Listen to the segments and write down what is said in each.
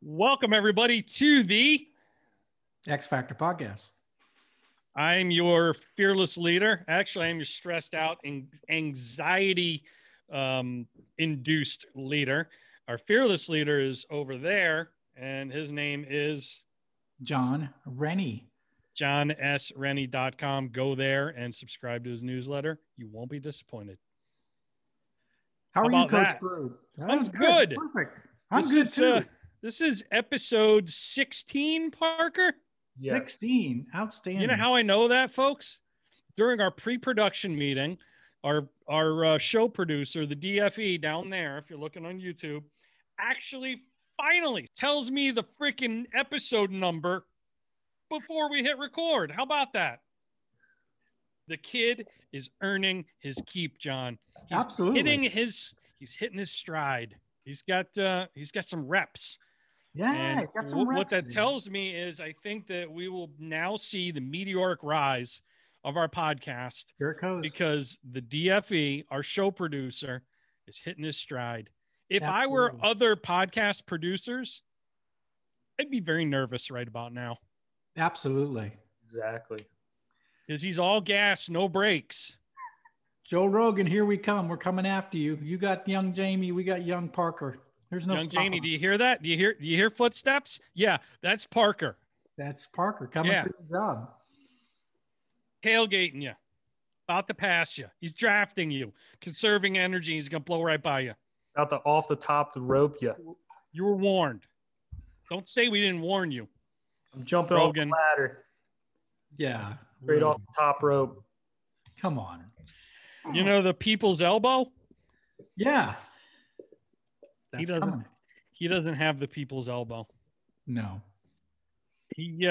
Welcome, everybody, to the X Factor Podcast. I'm your fearless leader. Actually, I'm your stressed out and anxiety-induced leader. Our fearless leader is over there, and his name is John Rennie. JohnSRennie.com. Go there and subscribe to his newsletter. You won't be disappointed. How are you, Coach Bru? I'm good. Perfect. I'm good too. This is episode 16, Parker. Yes. 16. Outstanding. You know how I know that, folks? During our pre-production meeting, our show producer, the DFE down there, if you're looking on YouTube, actually finally tells me the freaking episode number before we hit record. How about that? The kid is earning his keep, John. He's absolutely hitting his stride. He's got some reps. Yeah, he's got some reps. What that tells me is I think that we will now see the meteoric rise of our podcast. Here it goes. Because the DFE, our show producer, is hitting his stride. If absolutely. I were other podcast producers, I'd be very nervous right about now. Absolutely. Exactly. Because he's all gas, no brakes. Joe Rogan, here we come. We're coming after you. You got young Jamie. We got young Parker. There's no young Jamie. Do you hear that? Do you hear footsteps? Yeah, that's Parker. That's Parker coming for the job. Tailgating you, about to pass you. He's drafting you, conserving energy. He's gonna blow right by you. About to off the top to rope you. You were warned. Don't say we didn't warn you. I'm jumping Rogan. Off the ladder. Yeah, right off the top rope. Come on. You know, the people's elbow? Yeah. That's he doesn't have the people's elbow. No. He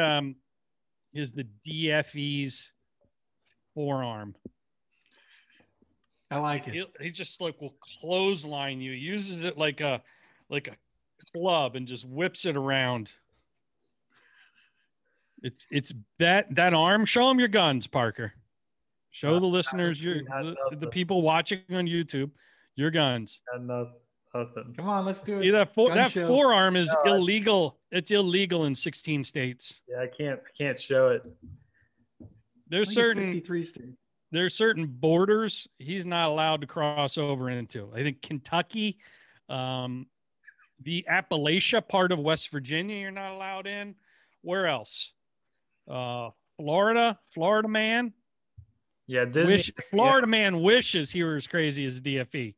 is the DFE's forearm. I like it. He just like will clothesline you. He uses it like a club and just whips it around. It's that arm. Show him your guns, Parker. Show the listeners, the people watching on YouTube, your guns. Nothing. Come on, let's do it. That forearm is illegal. It's illegal in 16 states. Yeah, I can't show it. There's certain 53 states. There's certain borders he's not allowed to cross over into. I think Kentucky, the Appalachia part of West Virginia, you're not allowed in. Where else? Florida man. Yeah, Florida man wishes he were as crazy as DFE.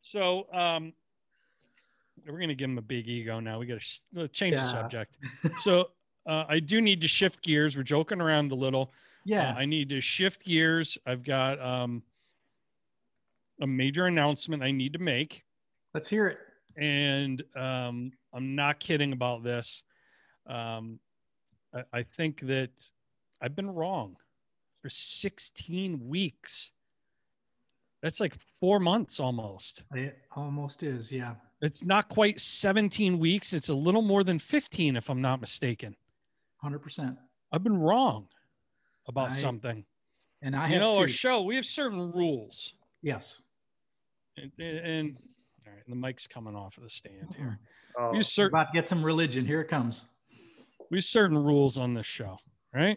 So we're going to give him a big ego now. We got to change the subject. So I do need to shift gears. We're joking around a little. Yeah. I need to shift gears. I've got a major announcement I need to make. Let's hear it. And I'm not kidding about this. I think that I've been wrong. For 16 weeks. That's like 4 months almost. It almost is, yeah. It's not quite 17 weeks. It's a little more than 15, if I'm not mistaken. 100%. I've been wrong about something. And I have our show, we have certain rules. Yes. And all right, the mic's coming off of the stand here. Oh, we're about to get some religion. Here it comes. We have certain rules on this show, right?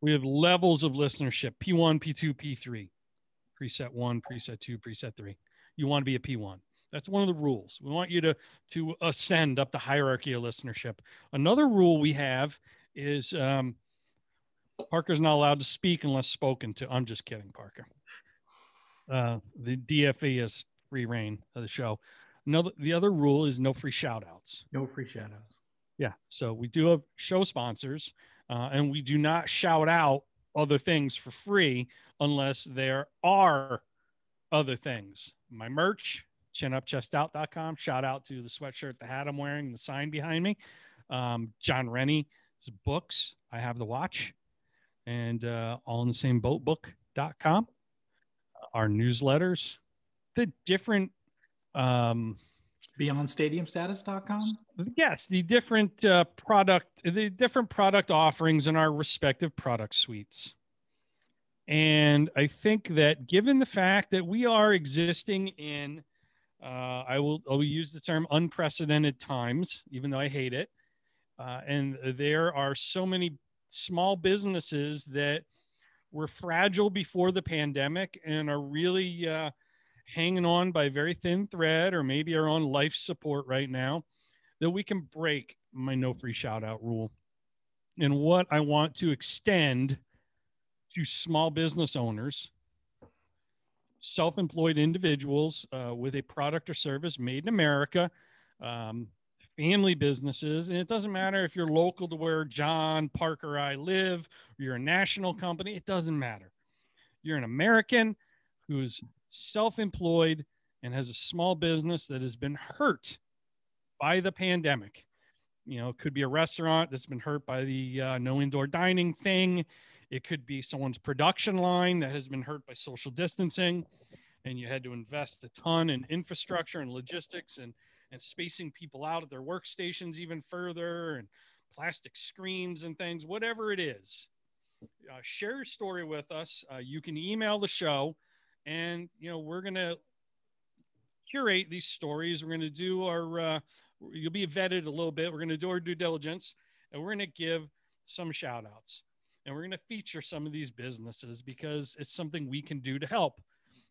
We have levels of listenership, P1, P2, P3, preset 1, preset 2, preset 3. You want to be a P1. That's one of the rules. We want you to ascend up the hierarchy of listenership. Another rule we have is Parker's not allowed to speak unless spoken to. I'm just kidding, Parker. The DFE is free reign of the show. The other rule is no free shout-outs. No free shout-outs. Yeah, so we do have show sponsors. And we do not shout out other things for free unless there are other things. My merch, chinupchestout.com. Shout out to the sweatshirt, the hat I'm wearing, the sign behind me. John Rennie's books. I have the watch. And all in the same boat book.com. Our newsletters. The different... BeyondStadiumStatus.com? Yes, the different product offerings in our respective product suites. And I think that given the fact that we are existing in I will use the term unprecedented times, even though I hate it. And there are so many small businesses that were fragile before the pandemic and are really hanging on by a very thin thread, or maybe are on life support right now, that we can break my no free shout out rule. And what I want to extend to small business owners, self-employed individuals with a product or service made in America, family businesses. And it doesn't matter if you're local to where John, Parker, or I live, or you're a national company, it doesn't matter. You're an American who's self-employed and has a small business that has been hurt by the pandemic. You know, it could be a restaurant that's been hurt by the no indoor dining thing. It could be someone's production line that has been hurt by social distancing, and you had to invest a ton in infrastructure and logistics and spacing people out at their workstations even further, and plastic screens and things, whatever it is. Share your story with us. You can email the show, and, you know, we're going to curate these stories. We're going to do our... you'll be vetted a little bit. We're going to do our due diligence, and we're going to give some shout outs, and we're going to feature some of these businesses because it's something we can do to help.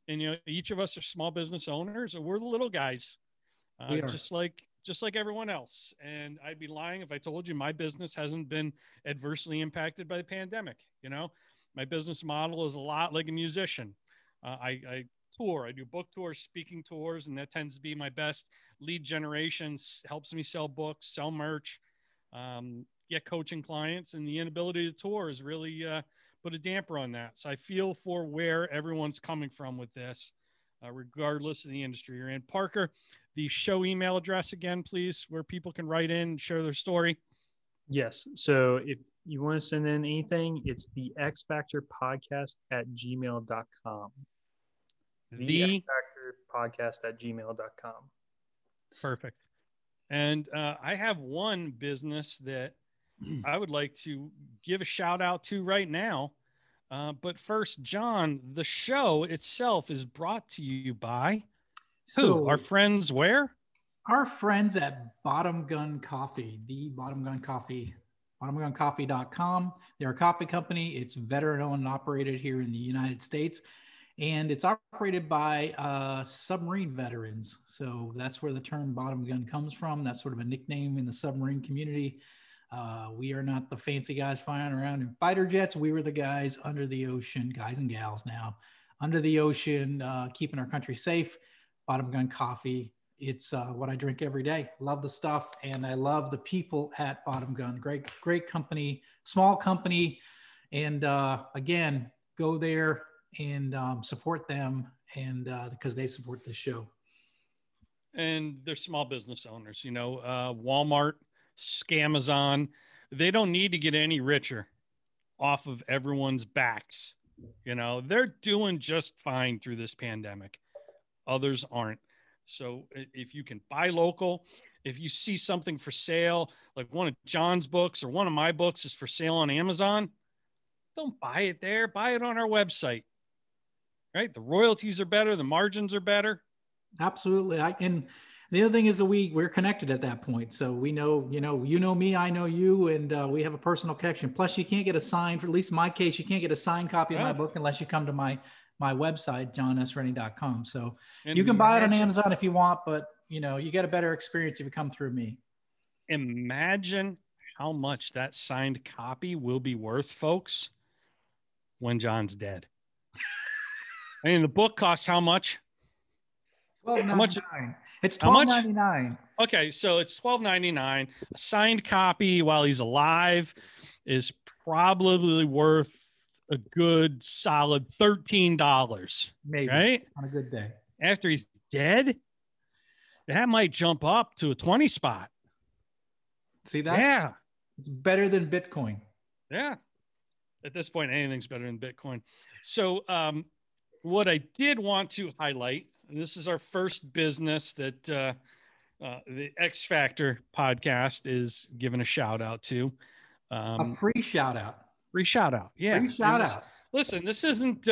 And, you know, each of us are small business owners, and we're the little guys, just like everyone else. And I'd be lying if I told you my business hasn't been adversely impacted by the pandemic. You know, my business model is a lot like a musician. I tour. I do book tours, speaking tours, and that tends to be my best lead generation. Helps me sell books, sell merch, get coaching clients, and the inability to tour has really put a damper on that. So I feel for where everyone's coming from with this, regardless of the industry you're in. Parker, the show email address again, please, where people can write in and share their story. Yes. So if you want to send in anything, it's the X Factor Podcast at gmail.com. The podcast at gmail.com. Perfect. And I have one business that I would like to give a shout out to right now. But first, John, the show itself is brought to you by who? Our friends where? Our friends at Bottom Gun Coffee, the Bottom Gun Coffee, bottomguncoffee.com. They're a coffee company. It's veteran owned and operated here in the United States. And it's operated by submarine veterans. So that's where the term Bottom Gun comes from. That's sort of a nickname in the submarine community. We are not the fancy guys flying around in fighter jets. We were the guys under the ocean, guys and gals now, under the ocean, keeping our country safe. Bottom Gun Coffee. It's what I drink every day. Love the stuff. And I love the people at Bottom Gun. Great, great company, small company. And again, go there and support them, and because they support the show. And they're small business owners, you know, Walmart, Scamazon, they don't need to get any richer off of everyone's backs. You know, they're doing just fine through this pandemic. Others aren't. So if you can buy local, if you see something for sale, like one of John's books or one of my books is for sale on Amazon, don't buy it there, buy it on our website. Right, the royalties are better, the margins are better. Absolutely. And the other thing is that we're connected at that point, so we know, you know me, I know you, and we have a personal connection. Plus, you can't get a signed, for at least in my case, you can't get a signed copy of my book unless you come to my website, JohnSRennie.com. So you can buy it on Amazon if you want, but you know you get a better experience if you come through me. Imagine how much that signed copy will be worth, folks, when John's dead. I mean, the book costs how much? $12.99. It's $12.99. Okay, so it's $12.99. A signed copy while he's alive is probably worth a good solid $13. Maybe, right? On a good day. After he's dead, that might jump up to a 20 spot. See that? Yeah. It's better than Bitcoin. Yeah. At this point, anything's better than Bitcoin. So what I did want to highlight, and this is our first business that the X Factor Podcast is giving a shout out to. A free shout out. Free shout out. Yeah. Free shout out. Listen, this isn't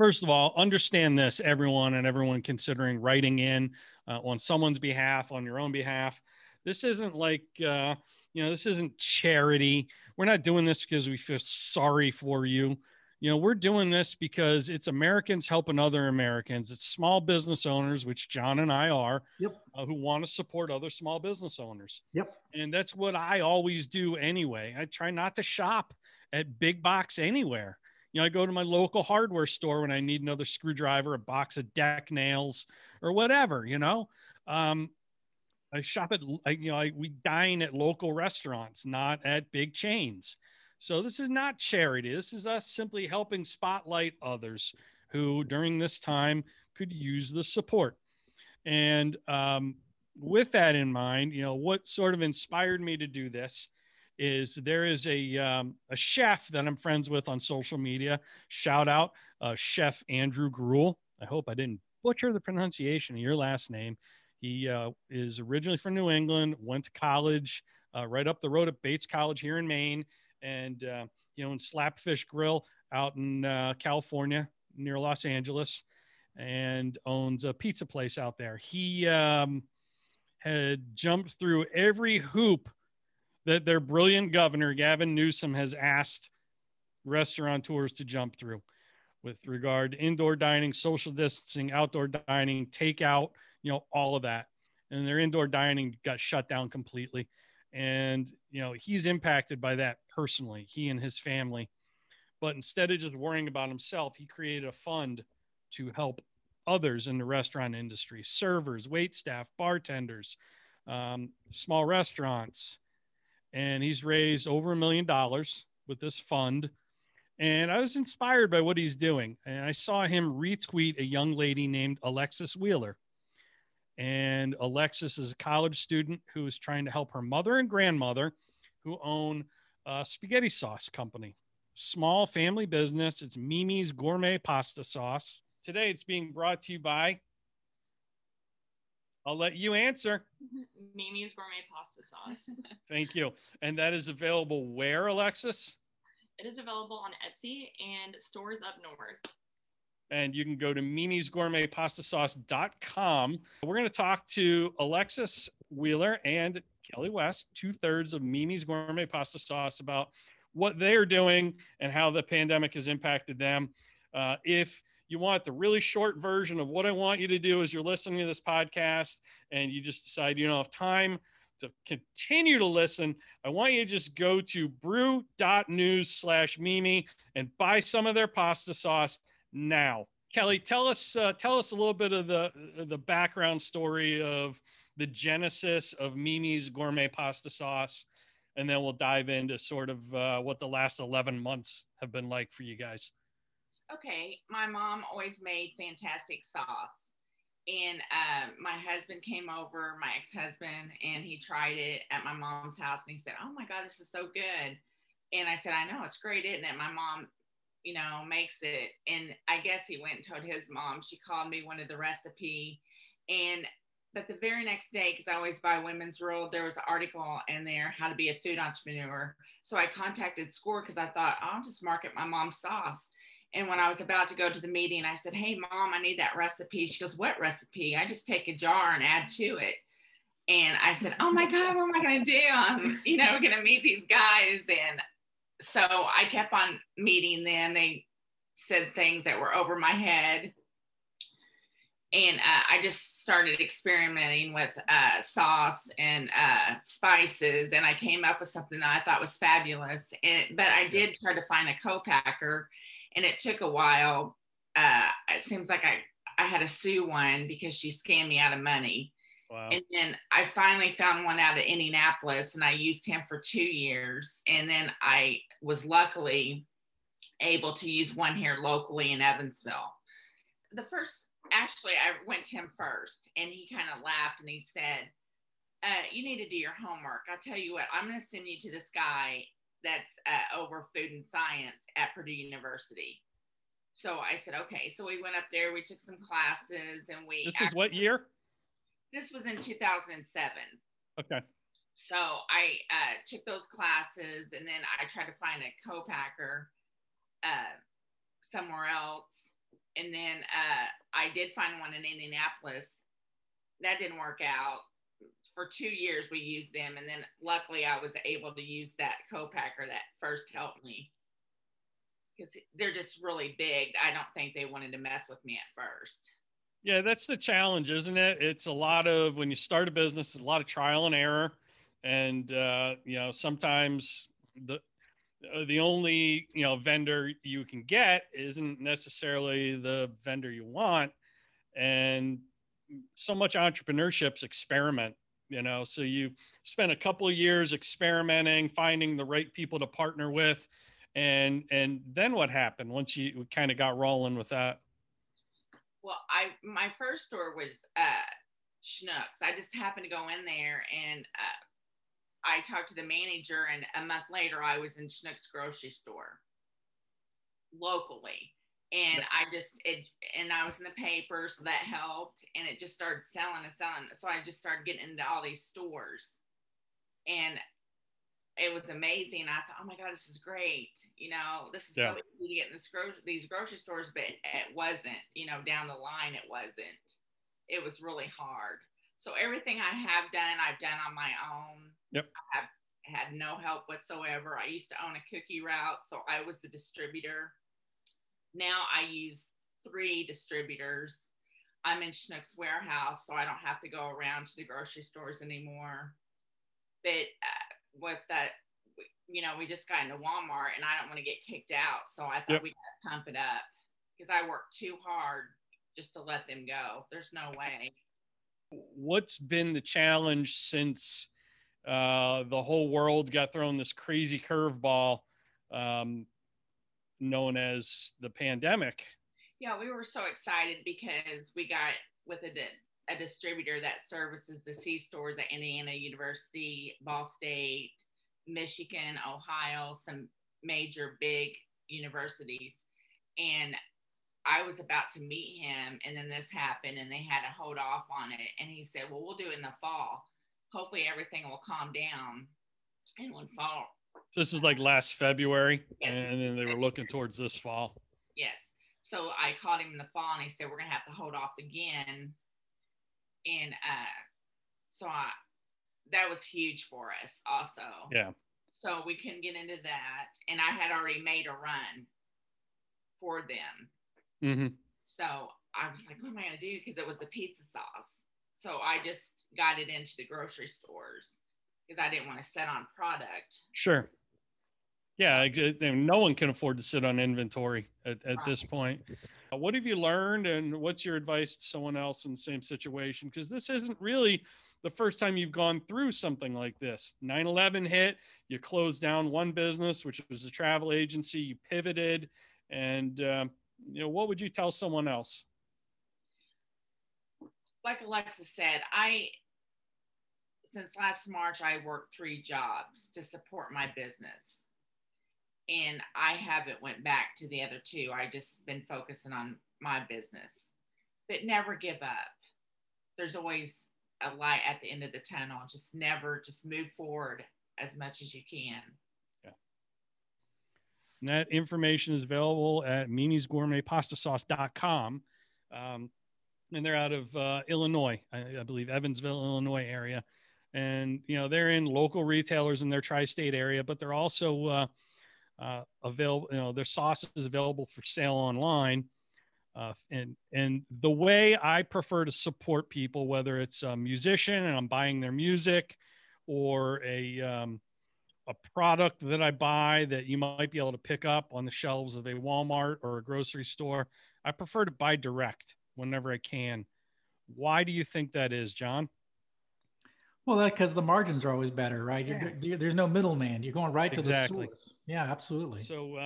First of all, understand this, everyone, and everyone considering writing in on someone's behalf, on your own behalf. This isn't like, this isn't charity. We're not doing this because we feel sorry for you. You know, we're doing this because it's Americans helping other Americans. It's small business owners, which John and I are, who want to support other small business owners. Yep. And that's what I always do anyway. I try not to shop at big box anywhere. You know, I go to my local hardware store when I need another screwdriver, a box of deck nails or whatever, you know. I shop at, we dine at local restaurants, not at big chains. So this is not charity. This is us simply helping spotlight others who during this time could use the support. And with that in mind, you know, what sort of inspired me to do this is there is a chef that I'm friends with on social media. Shout out Chef Andrew Gruhl. I hope I didn't butcher the pronunciation of your last name. He is originally from New England, went to college right up the road at Bates College here in Maine, and, in Slapfish Grill out in California near Los Angeles, and owns a pizza place out there. He had jumped through every hoop that their brilliant governor, Gavin Newsom, has asked restaurateurs to jump through with regard to indoor dining, social distancing, outdoor dining, takeout, all of that. And their indoor dining got shut down completely. And, he's impacted by that personally, he and his family. But instead of just worrying about himself, he created a fund to help others in the restaurant industry, servers, waitstaff, bartenders, small restaurants. And he's raised over $1 million with this fund. And I was inspired by what he's doing. And I saw him retweet a young lady named Alexis Wheeler. And Alexis is a college student who is trying to help her mother and grandmother, who own a spaghetti sauce company. Small family business. It's Mimi's Gourmet Pasta Sauce. Today it's being brought to you by, I'll let you answer. Mimi's Gourmet Pasta Sauce. Thank you. And that is available where, Alexis? It is available on Etsy and stores up north. And you can go to mimisgourmetpastasauce.com. We're going to talk to Alexis Wheeler and Kelly West, 2/3 of Mimi's Gourmet Pasta Sauce, about what they're doing and how the pandemic has impacted them. If you want the really short version of what I want you to do as you're listening to this podcast and you just decide you don't have time to continue to listen, I want you to just go to bru.news/Mimi and buy some of their pasta sauce. Now, Kelly, tell us a little bit of the background story of the genesis of Mimi's Gourmet Pasta Sauce, and then we'll dive into sort of what the last 11 months have been like for you guys. Okay, my mom always made fantastic sauce, and my husband came over, my ex-husband, and he tried it at my mom's house, and he said, "Oh my God, this is so good!" And I said, "I know, it's great, isn't it?" My mom, makes it. And I guess he went and told his mom. She called me, wanted the recipe. But the very next day, because I always buy Women's World, there was an article in there, how to be a food entrepreneur. So I contacted SCORE because I thought, I'll just market my mom's sauce. And when I was about to go to the meeting, I said, "Hey, Mom, I need that recipe." She goes, "What recipe?" "I just take a jar and add to it." And I said, "Oh my God, what am I going to do? I'm, going to meet these guys." And so I kept on meeting them. They said things that were over my head. And I just started experimenting with sauce and spices. And I came up with something that I thought was fabulous. But I did try to find a co-packer, and it took a while. It seems like I had to sue one because she scammed me out of money. Wow. And then I finally found one out of Indianapolis, and I used him for 2 years. And then I was luckily able to use one here locally in Evansville. Actually, I went to him first, and he kind of laughed and he said, "You need to do your homework. I'll tell you what, I'm going to send you to this guy that's over food and science at Purdue University." So I said, "Okay." So we went up there, we took some classes, and we— This is what year? This was in 2007. Okay. So I took those classes, and then I tried to find a co-packer somewhere else. And then I did find one in Indianapolis. That didn't work out. For 2 years, we used them. And then luckily, I was able to use that co-packer that first helped me. Because they're just really big. I don't think they wanted to mess with me at first. Yeah, that's the challenge, isn't it? It's a lot of, when you start a business, it's a lot of trial and error. And, you know, sometimes the only, you know, vendor you can get isn't necessarily the vendor you want. And so much entrepreneurship's experiment, you know, so you spend a couple of years experimenting, finding the right people to partner with. And then what happened once you kind of got rolling with that? Well, my first store was Schnucks. I just happened to go in there and I talked to the manager, and a month later I was in Schnucks grocery store locally. And I was in the paper, so that helped. And it just started selling and selling. So I just started getting into all these stores, and it was amazing. I thought, oh my God, this is great. You know, this is so easy to get in these grocery stores, but it wasn't, you know, down the line, it wasn't. It was really hard. So everything I have done, I've done on my own. Yep. I have had no help whatsoever. I used to own a cookie route, so I was the distributor. Now I use 3 distributors. I'm in Schnucks warehouse, so I don't have to go around to the grocery stores anymore. But with that, you know, we just got into Walmart, and I don't want to get kicked out, so I thought we got to pump it up, because I work too hard just to let them go. There's no way. What's been the challenge since the whole world got thrown this crazy curveball known as the pandemic? Yeah, we were so excited because we got with a distributor that services the C-stores at Indiana University, Ball State, Michigan, Ohio, some major big universities. And I was about to meet him, and then this happened, and they had to hold off on it. And he said, well, we'll do it in the fall. Hopefully everything will calm down. And when fall. So this is like last February, yes, and then they were looking towards this fall. Yes. So I called him in the fall, and he said, we're going to have to hold off again. And so that was huge for us also. Yeah. So we couldn't get into that. And I had already made a run for them. Mm-hmm. So I was like, what am I going to do? Because it was the pizza sauce. So I just got it into the grocery stores, because I didn't want to sit on product. Sure. Yeah, no one can afford to sit on inventory at this point. What have you learned, and what's your advice to someone else in the same situation? Because this isn't really the first time you've gone through something like this. 9/11 hit, you closed down one business, which was a travel agency, you pivoted, and you know, what would you tell someone else? Like Alexis said, since last March, I worked 3 jobs to support my business, and I haven't went back to the other 2. I just been focusing on my business, but never give up. There's always a light at the end of the tunnel. Just move forward as much as you can. Yeah. And that information is available at mimisgourmetpastasauce.com. And they're out of Illinois, I believe, Evansville, Illinois area. And, you know, they're in local retailers in their tri-state area, but they're also available, you know, their sauce is available for sale online. And the way I prefer to support people, whether it's a musician and I'm buying their music, or a product that I buy that you might be able to pick up on the shelves of a Walmart or a grocery store, I prefer to buy direct whenever I can. Why do you think that is, John? Well, that's because the margins are always better, right? Yeah. There's no middleman. You're going right to the source. Yeah, absolutely. So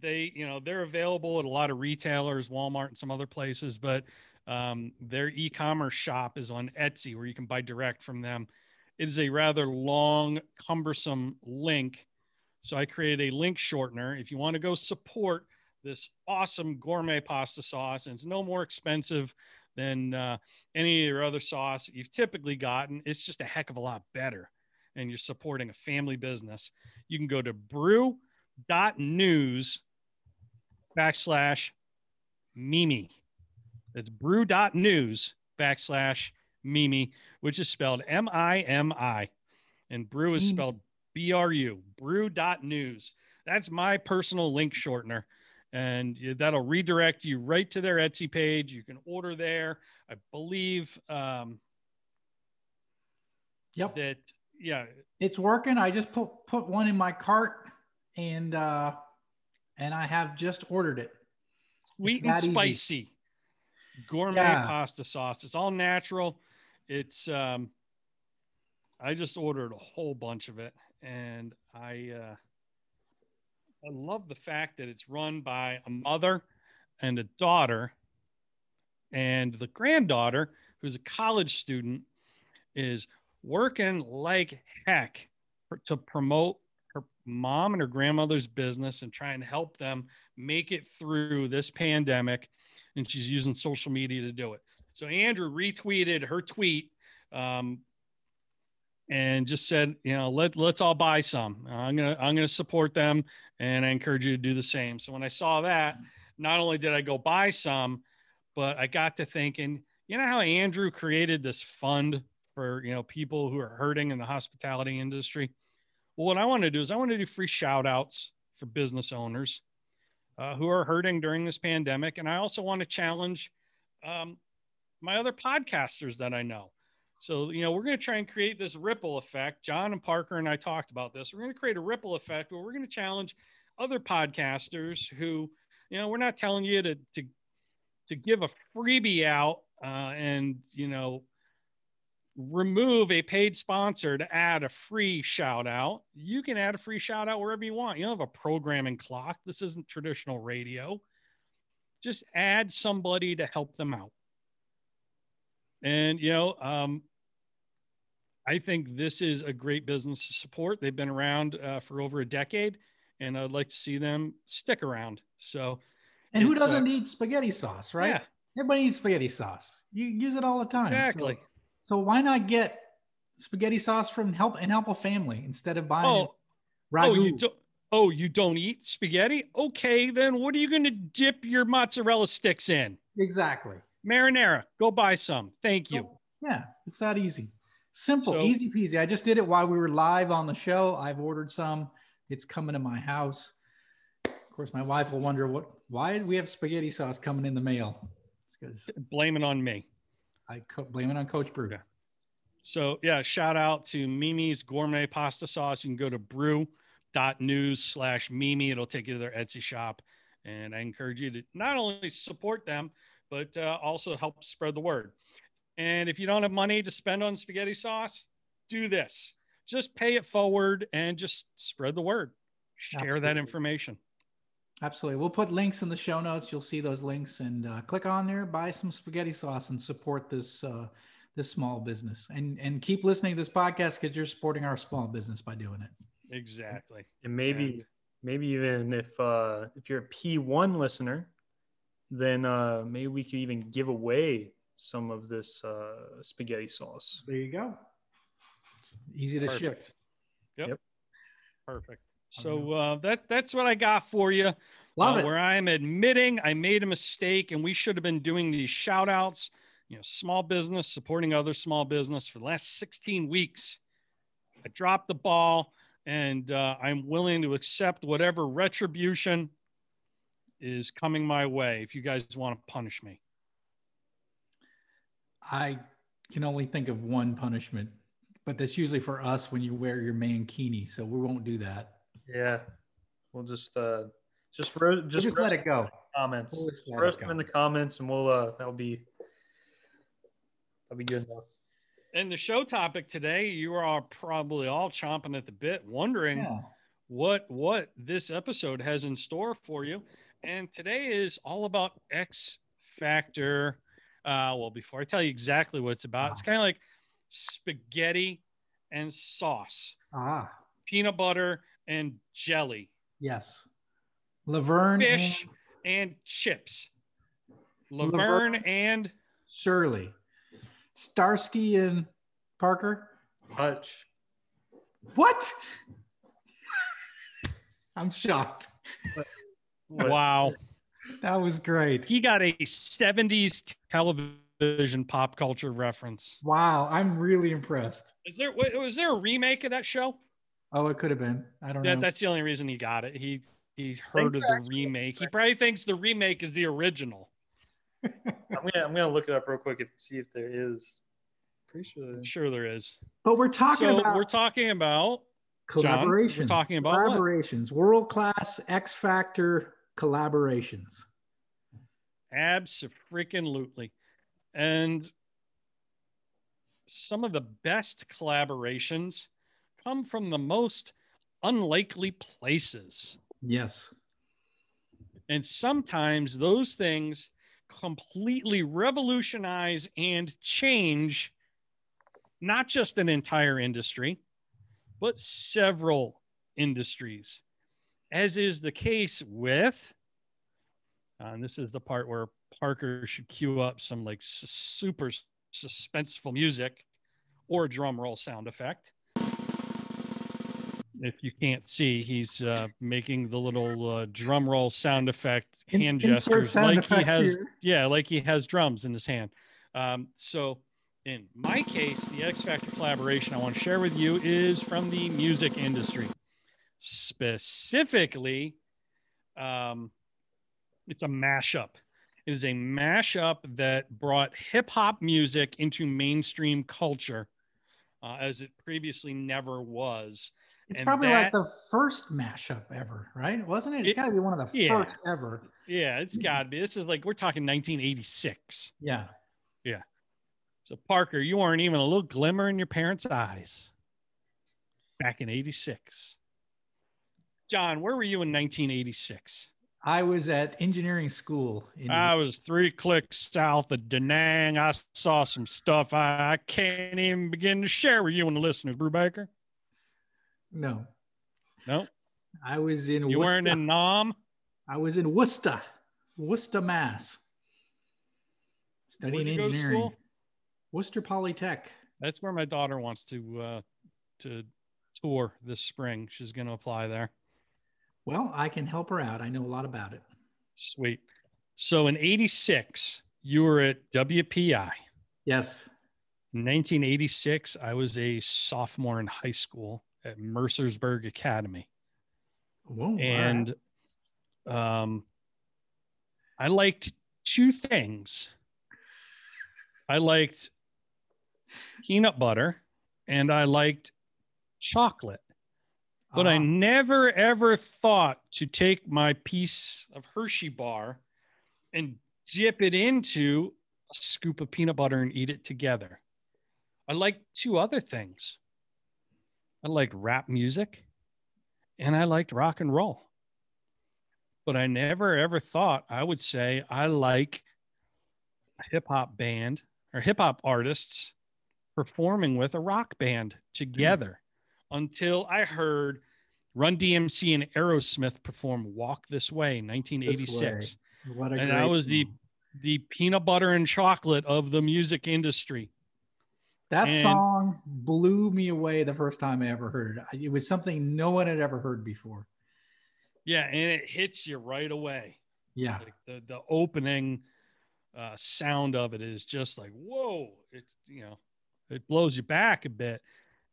they're available at a lot of retailers, Walmart and some other places, but their e-commerce shop is on Etsy, where you can buy direct from them. It is a rather long, cumbersome link. So I created a link shortener. If you want to go support this awesome gourmet pasta sauce, and it's no more expensive than any of your other sauce you've typically gotten. It's just a heck of a lot better, and you're supporting a family business. You can go to bru.news/. Mimi. That's bru.news/Mimi, which is spelled MIMI. And Bru is spelled BRU, bru.news. That's my personal link shortener. And that'll redirect you right to their Etsy page. You can order there. I believe that, yeah. It's working. I just put one in my cart and I have just ordered it. Sweet and spicy gourmet pasta sauce. It's all natural. It's, I just ordered a whole bunch of it, and I love the fact that it's run by a mother and a daughter, and the granddaughter, who's a college student, is working like heck to promote her mom and her grandmother's business and try and help them make it through this pandemic. And she's using social media to do it. So Andrew retweeted her tweet, and just said, you know, let's all buy some. I'm gonna support them, and I encourage you to do the same. So when I saw that, not only did I go buy some, but I got to thinking, you know how Andrew created this fund for, you know, people who are hurting in the hospitality industry? Well, what I want to do is I want to do free shout outs for business owners who are hurting during this pandemic. And I also want to challenge my other podcasters that I know. So, you know, we're going to try and create this ripple effect. John and Parker and I talked about this. We're going to create a ripple effect where we're going to challenge other podcasters who, you know, we're not telling you to give a freebie out and, you know, remove a paid sponsor to add a free shout out. You can add a free shout out wherever you want. You don't have a programming clock. This isn't traditional radio. Just add somebody to help them out. And, you know, I think this is a great business to support. They've been around for over a decade, and I'd like to see them stick around. So, and who doesn't need spaghetti sauce, right? Yeah. Everybody needs spaghetti sauce. You use it all the time. Exactly. So why not get spaghetti sauce from help a family instead of buying ragu? You don't eat spaghetti? Okay, then what are you going to dip your mozzarella sticks in? Exactly. Marinara. Go buy some. Thank you. Yeah, it's that easy. Simple, easy peasy. I just did it while we were live on the show. I've ordered some. It's coming to my house. Of course, my wife will wonder why we have spaghetti sauce coming in the mail. It's because blame it on me. I blame it on Coach Bru. Yeah. So yeah, shout out to Mimi's Gourmet Pasta Sauce. You can go to brew.news/Mimi. It'll take you to their Etsy shop. And I encourage you to not only support them, but also help spread the word. And if you don't have money to spend on spaghetti sauce, do this. Just pay it forward and just spread the word. Share that information. Absolutely. We'll put links in the show notes. You'll see those links, and click on there, buy some spaghetti sauce, and support this small business. And keep listening to this podcast because you're supporting our small business by doing it. Exactly. And maybe even if you're a P1 listener, then maybe we could even give away some of this spaghetti sauce. There you go. It's easy to ship. Yep. Perfect. So that's what I got for you. Love it. Where I'm admitting I made a mistake, and we should have been doing these shout outs, you know, small business, supporting other small business for the last 16 weeks. I dropped the ball, and I'm willing to accept whatever retribution is coming my way if you guys want to punish me. I can only think of one punishment, but that's usually for us when you wear your mankini, so we won't do that. Yeah, we'll just let it go. Comments, we'll roast them in the comments, and we'll that'll be good enough. And the show topic today, you are probably all chomping at the bit, wondering what this episode has in store for you. And today is all about X Factor. Well, before I tell you exactly what it's about, it's kind of like spaghetti and sauce, peanut butter and jelly. Yes. Laverne. Fish and chips. Laverne and Shirley. Starsky and Parker. Hutch. What? I'm shocked. Wow. That was great. He got a 70s television pop culture reference. Wow, I'm really impressed. Was there a remake of that show? Oh, it could have been. I don't know. That's the only reason he got it. He heard of the remake. He probably thinks the remake is the original. I'm gonna look it up real quick and see if there is. Pretty sure there is. But we're talking about collaborations. John, we're talking about collaborations. World class X Factor collaborations. Abso-freaking-lutely. And some of the best collaborations come from the most unlikely places. Yes. And sometimes those things completely revolutionize and change not just an entire industry, but several industries, as is the case with, and this is the part where Parker should cue up some like super suspenseful music or drum roll sound effect. If you can't see, he's making the little drum roll sound effect hand gestures like he has. Yeah, like he has drums in his hand. So in my case, the X Factor collaboration I want to share with you is from the music industry. Specifically, it's a mashup. It is a mashup that brought hip hop music into mainstream culture as it previously never was. It's probably like the first mashup ever, right? Wasn't it? It's got to be one of the first ever. Yeah, it's got to be. This is like, we're talking 1986. Yeah. Yeah. So Parker, you weren't even a little glimmer in your parents' eyes back in 86. John, where were you in 1986? I was at engineering school. I was 3 clicks south of Da Nang. I saw some stuff I can't even begin to share with you and the listeners, Brew Baker. No. I was in Worcester. You weren't in Nam? I was in Worcester, Mass. Studying engineering. Worcester Polytech. That's where my daughter wants to tour this spring. She's going to apply there. Well, I can help her out. I know a lot about it. Sweet. So in 86, you were at WPI. Yes. In 1986, I was a sophomore in high school at Mercersburg Academy. Whoa, and right. I liked two things. I liked peanut butter and I liked chocolate, but I never ever thought to take my piece of Hershey bar and dip it into a scoop of peanut butter and eat it together. I liked two other things. I liked rap music and I liked rock and roll, but I never ever thought I would say I like a hip hop band or hip hop artists performing with a rock band together until I heard Run DMC and Aerosmith perform Walk This Way in 1986. What a and that was the peanut butter and chocolate of the music industry. That song blew me away the first time I ever heard it. It was something no one had ever heard before. Yeah, and it hits you right away. Yeah. Like the opening sound of it is just like, whoa, it blows you back a bit.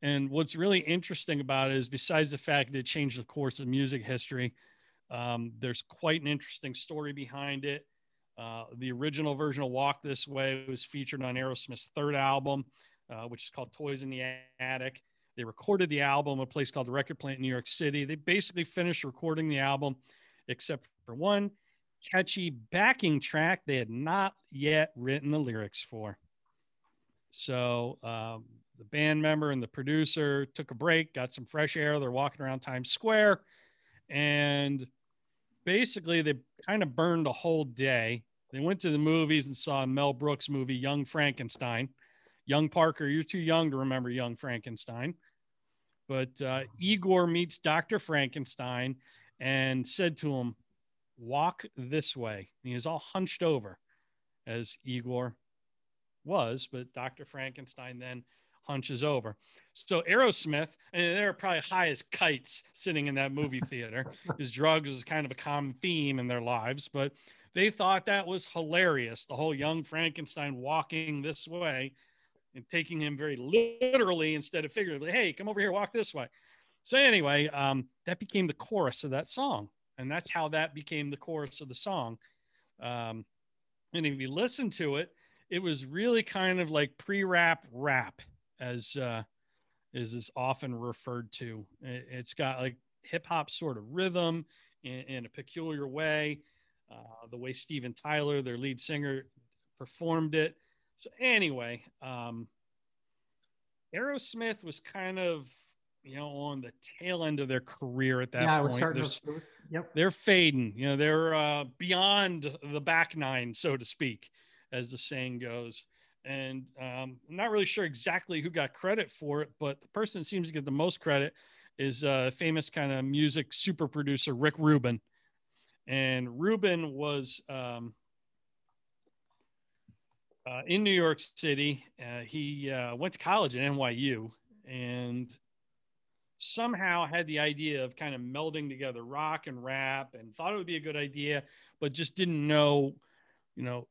And what's really interesting about it is besides the fact that it changed the course of music history, there's quite an interesting story behind it. The original version of Walk This Way was featured on Aerosmith's third album, which is called Toys in the Attic. They recorded the album at a place called the Record Plant in New York City. They basically finished recording the album, except for one catchy backing track they had not yet written the lyrics for. So the band member and the producer took a break, got some fresh air. They're walking around Times Square, and basically they kind of burned a whole day. They went to the movies and saw Mel Brooks' movie, Young Frankenstein. Young Parker, you're too young to remember Young Frankenstein. But Igor meets Dr. Frankenstein and said to him, walk this way. And he was all hunched over, as Igor was, but Dr. Frankenstein then hunches over. So Aerosmith, and they're probably high as kites sitting in that movie theater because drugs is kind of a common theme in their lives, but They thought that was hilarious, the whole Young Frankenstein walking this way and taking him very literally instead of figuratively. Hey, come over here, walk this way. So anyway, that became the chorus of that song. And that's how that became the chorus of the song. And if you listen to it, it was really kind of like pre-rap rap, as is often referred to. It's got like hip hop sort of rhythm in a peculiar way. The way Steven Tyler, their lead singer, performed it. So anyway, Aerosmith was kind of, you know, on the tail end of their career at that point. They're fading, you know, they're beyond the back nine, so to speak, as the saying goes. And I'm not really sure exactly who got credit for it, but the person that seems to get the most credit is famous kind of music super producer, Rick Rubin. And Rubin was in New York City. He went to college at NYU and somehow had the idea of kind of melding together rock and rap, and thought it would be a good idea, but just didn't know, you know,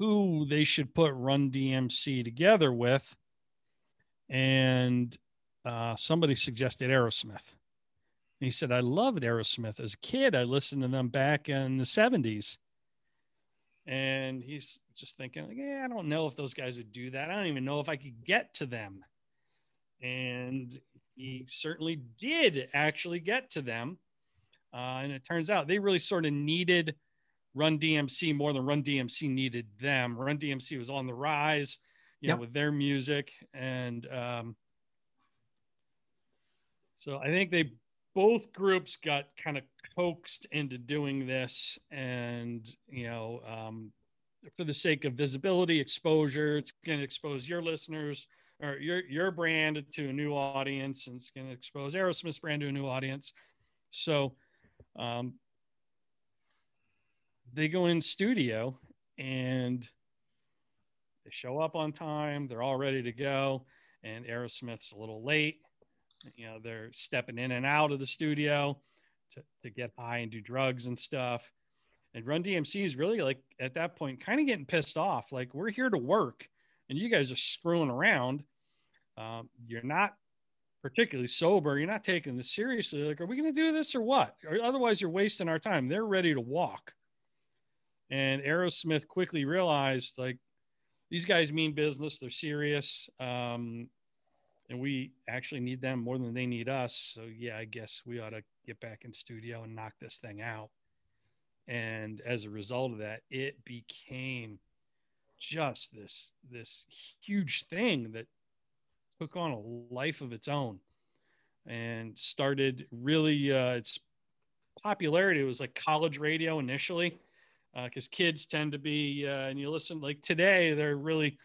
who they should put Run DMC together with. And somebody suggested Aerosmith. And he said, I loved Aerosmith as a kid. I listened to them back in the 70s. And he's just thinking, like, yeah, I don't know if those guys would do that. I don't even know if I could get to them. And he certainly did actually get to them. And it turns out they really sort of needed Run DMC more than Run DMC needed them. Run DMC was on the rise, you know, with their music. And so I think they... both groups got kind of coaxed into doing this, and, you know, for the sake of visibility, exposure, it's going to expose your listeners or your brand to a new audience, and it's going to expose Aerosmith's brand to a new audience. So they go in studio and they show up on time. They're all ready to go, and Aerosmith's a little late. You know, they're stepping in and out of the studio to get high and do drugs and stuff. And Run DMC is really, like, at that point, kind of getting pissed off. Like, we're here to work and you guys are screwing around. You're not particularly sober. You're not taking this seriously. Like, are we going to do this or what? Or otherwise you're wasting our time. They're ready to walk. And Aerosmith quickly realized, like, these guys mean business. They're serious. And we actually need them more than they need us. So yeah, I guess we ought to get back in studio and knock this thing out. And as a result of that, it became just this huge thing that took on a life of its own and started really its popularity. It was like college radio initially, because kids tend to be, and you listen, like today, they're really...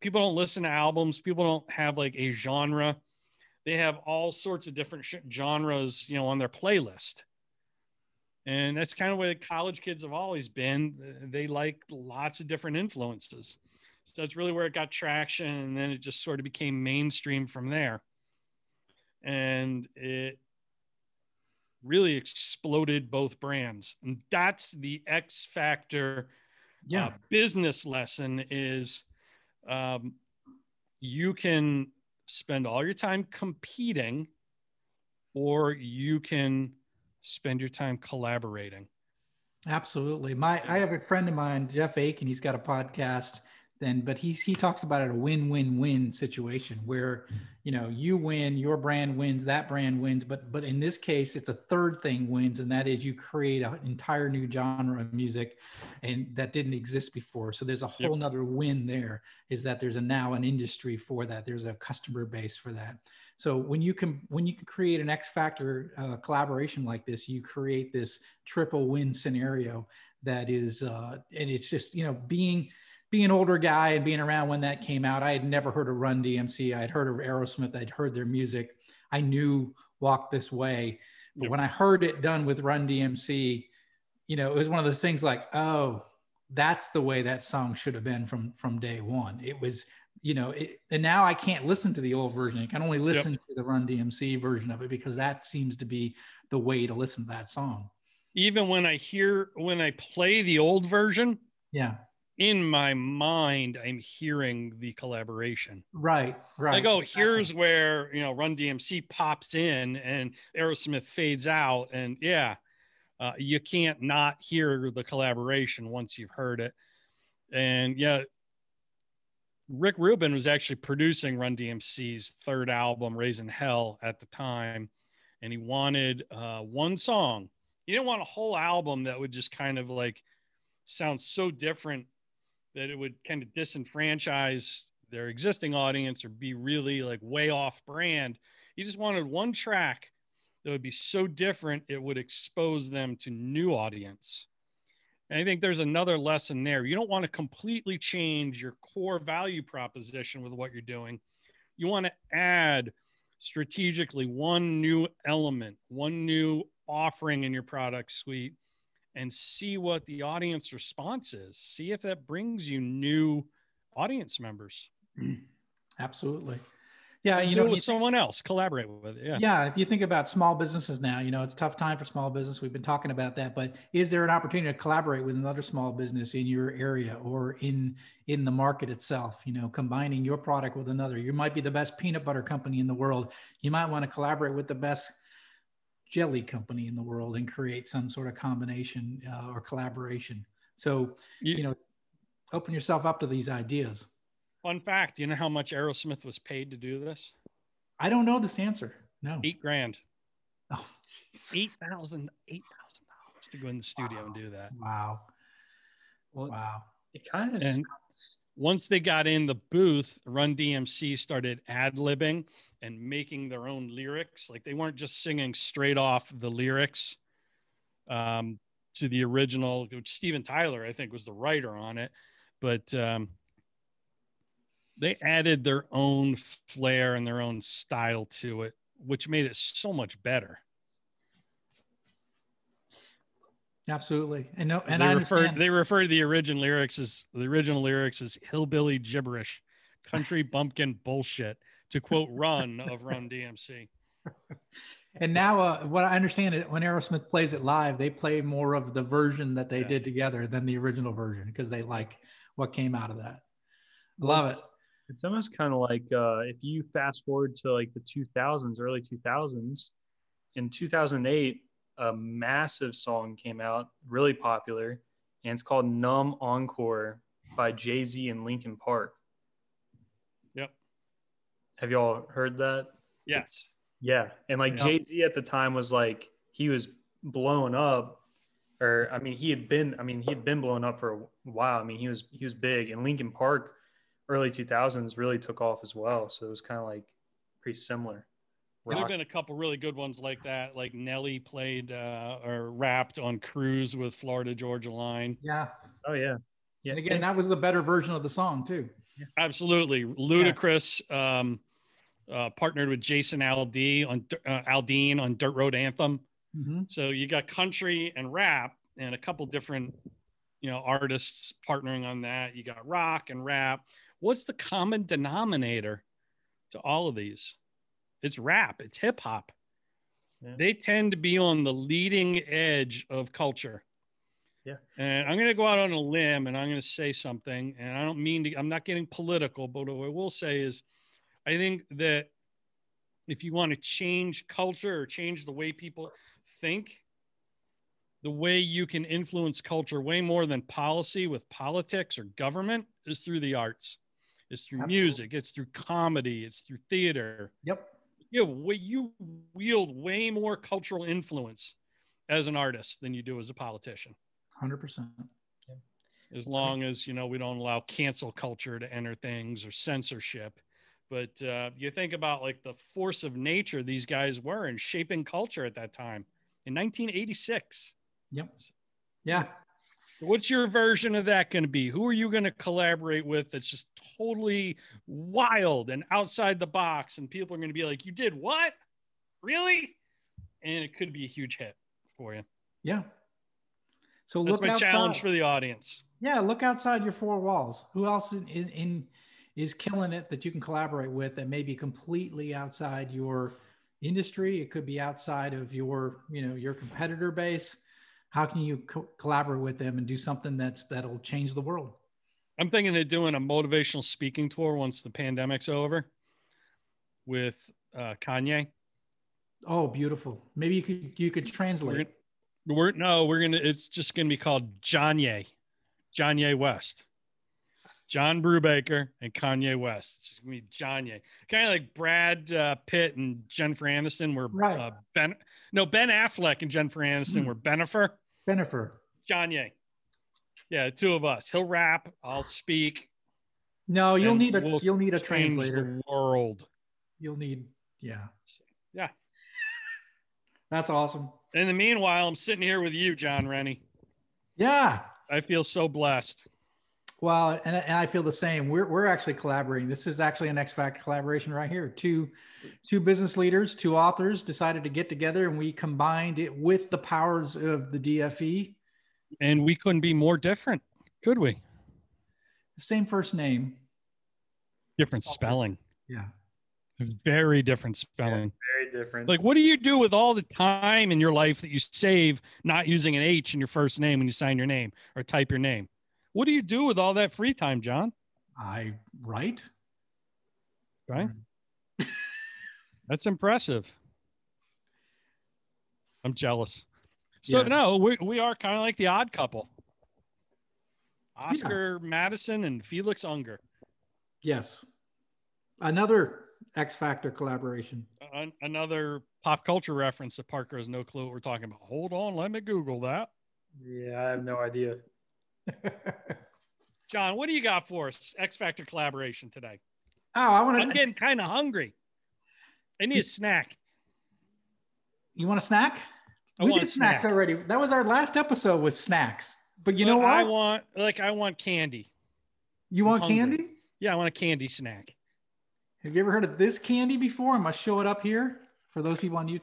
people don't listen to albums. People don't have like a genre. They have all sorts of different genres, you know, on their playlist. And that's kind of where college kids have always been. They like lots of different influences. So that's really where it got traction. And then it just sort of became mainstream from there. And it really exploded both brands. And that's the X Factor business lesson is, you can spend all your time competing, or you can spend your time collaborating. Absolutely. I have a friend of mine, Jeff Aiken, he's got a podcast then, but he talks about it, a win-win-win situation where, you know, you win, your brand wins, that brand wins, but in this case, it's a third thing wins, and that is you create an entire new genre of music, and that didn't exist before. So there's a whole nother win there, is that there's now an industry for that. There's a customer base for that. So when you can create an X Factor collaboration like this, you create this triple win scenario that is, and it's just, you know, being an older guy and being around when that came out, I had never heard of Run DMC. I'd heard of Aerosmith. I'd heard their music. I knew Walk This Way. But when I heard it done with Run DMC, you know, it was one of those things like, oh, that's the way that song should have been from day one. It was, you know, and now I can't listen to the old version. I can only listen to the Run DMC version of it, because that seems to be the way to listen to that song. even when I hear, when I play the old version, yeah, in my mind, I'm hearing the collaboration. Right, right. Like, oh, here's where, you know, Run DMC pops in and Aerosmith fades out. And yeah, you can't not hear the collaboration once you've heard it. And yeah, Rick Rubin was actually producing Run DMC's third album, Raising Hell, at the time. And he wanted one song. He didn't want a whole album that would just kind of like sound so different that it would kind of disenfranchise their existing audience or be really like way off brand. He just wanted one track that would be so different it would expose them to new audience. And I think there's another lesson there. You don't want to completely change your core value proposition with what you're doing. You want to add strategically one new element, one new offering in your product suite, and see what the audience response is. See if that brings you new audience members. Absolutely. Yeah. You know, with someone else, collaborate with it. Yeah. Yeah. If you think about small businesses now, you know, it's a tough time for small business. We've been talking about that, but is there an opportunity to collaborate with another small business in your area or in the market itself, you know, combining your product with another? You might be the best peanut butter company in the world. You might want to collaborate with the best jelly company in the world and create some sort of combination or collaboration. So, you know, open yourself up to these ideas. Fun fact, you know how much Aerosmith was paid to do this? I don't know this answer. No. $8,000. Oh, $8,000 to go in the studio and do that. Wow. Well, wow. It kind of sucks. Once they got in the booth, Run DMC started ad-libbing and making their own lyrics. Like, they weren't just singing straight off the lyrics to the original. Steven Tyler, I think, was the writer on it. But they added their own flair and their own style to it, which made it so much better. Absolutely. And no, and they refer to the original lyrics as hillbilly gibberish, country bumpkin bullshit, to quote Run of Run DMC. And now what I understand it, when Aerosmith plays it live, they play more of the version that they did together than the original version, because they like what came out of that. Love it. It's almost kind of like if you fast forward to like the 2000s, early 2000s, in 2008, a massive song came out, really popular, and it's called Numb Encore by Jay-Z and Linkin Park. Yep. Have y'all heard that? Yes. Yeah. And like Jay-Z at the time was like, he was blown up, or he had been blown up for a while. I mean, he was big, and Linkin Park, early 2000s, really took off as well. So it was kind of like pretty similar. There have been a couple really good ones like that. Like Nelly played or rapped on Cruise with Florida Georgia Line. Yeah. Oh, yeah. Yeah. And again, that was the better version of the song, too. Yeah. Absolutely. Ludacris partnered with Jason Aldean on Dirt Road Anthem. Mm-hmm. So you got country and rap and a couple different, you know, artists partnering on that. You got rock and rap. What's the common denominator to all of these? It's rap. It's hip hop. Yeah. They tend to be on the leading edge of culture. Yeah. And I'm going to go out on a limb and I'm going to say something, and I don't mean to, I'm not getting political, but what I will say is I think that if you want to change culture or change the way people think, the way you can influence culture way more than policy with politics or government is through the arts. It's through music. It's through comedy. It's through theater. Yep. You wield way more cultural influence as an artist than you do as a politician. 100%. As long as, you know, we don't allow cancel culture to enter things or censorship. But you think about like the force of nature these guys were in shaping culture at that time in 1986. Yep. Yeah. So what's your version of that going to be? Who are you going to collaborate with that's just totally wild and outside the box, and people are going to be like, you did what? Really? And it could be a huge hit for you. Yeah. So that's my challenge for the audience. Yeah, look outside your four walls. Who else is killing it that you can collaborate with that may be completely outside your industry? It could be outside of your competitor base. how can you collaborate with them and do something that'll change the world? I'm thinking of doing a motivational speaking tour once the pandemic's over with Kanye. Oh, beautiful. Maybe you could translate. It's just going to be called Johnny West, John Brubaker and Kanye West. It's just going to be Johnny, kind of like Brad Pitt and Jennifer Aniston were right. Ben Affleck and Jennifer Aniston were Bennifer. Johnny. Yeah, the two of us. He'll rap. I'll speak. No, you'll need a translator. The world. Yeah. That's awesome. In the meanwhile, I'm sitting here with you, John Rennie. Yeah. I feel so blessed. Well, and I feel the same. We're actually collaborating. This is actually an X Factor collaboration right here. Two business leaders, two authors decided to get together, and we combined it with the powers of the DFE. And we couldn't be more different, could we? Same first name. Different spelling. Yeah. Very different spelling. Yeah, very different. Like, what do you do with all the time in your life that you save not using an H in your first name when you sign your name or type your name? What do you do with all that free time, John? I write. Right? That's impressive. I'm jealous. So, yeah. No, we are kind of like the odd couple. Oscar Madison and Felix Unger. Yes. Another X Factor collaboration. Another pop culture reference that Parker has no clue what we're talking about. Hold on, let me Google that. Yeah, I have no idea. John, what do you got for us? X Factor collaboration today. I'm getting kind of hungry. I need a snack. You want a snack? We did snacks already. That was our last episode with snacks. But you know what? I want candy. You want candy? Yeah, I want a candy snack. Have you ever heard of this candy before? I'm going to show it up here for those people on the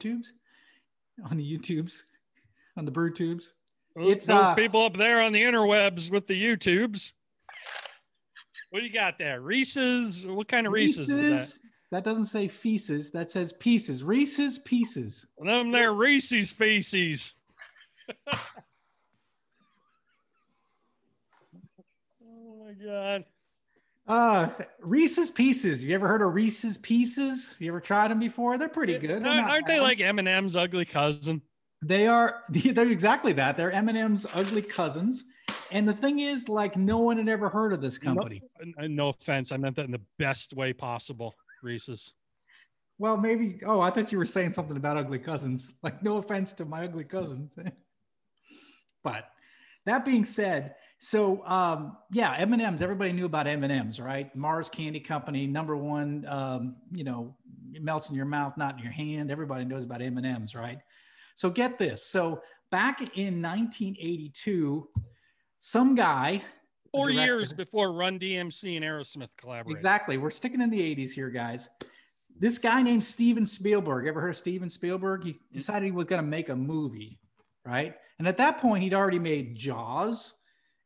brew tubes. It's those people up there on the interwebs with the YouTubes. What do you got there? Reese's? What kind of Reese's is that? That doesn't say feces. That says pieces. Reese's Pieces. And them there Reese's feces. Oh, my God. Reese's Pieces. You ever heard of Reese's Pieces? You ever tried them before? They're pretty good. They're aren't they like M&M's ugly cousin? They are. They're exactly that. They're M&M's ugly cousins. And the thing is, like, no one had ever heard of this company. No offense. I meant that in the best way possible. Reese's. Well, maybe. Oh, I thought you were saying something about ugly cousins. Like, no offense to my ugly cousins. But that being said, so M&M's. Everybody knew about M&M's, right? Mars Candy Company, number one. It melts in your mouth, not in your hand. Everybody knows about M&M's, right? So get this. So back in 1982, some guy. 4 years before Run DMC and Aerosmith collaborated. Exactly. We're sticking in the 80s here, guys. This guy named Steven Spielberg. Ever heard of Steven Spielberg? He decided he was going to make a movie, right? And at that point, he'd already made Jaws,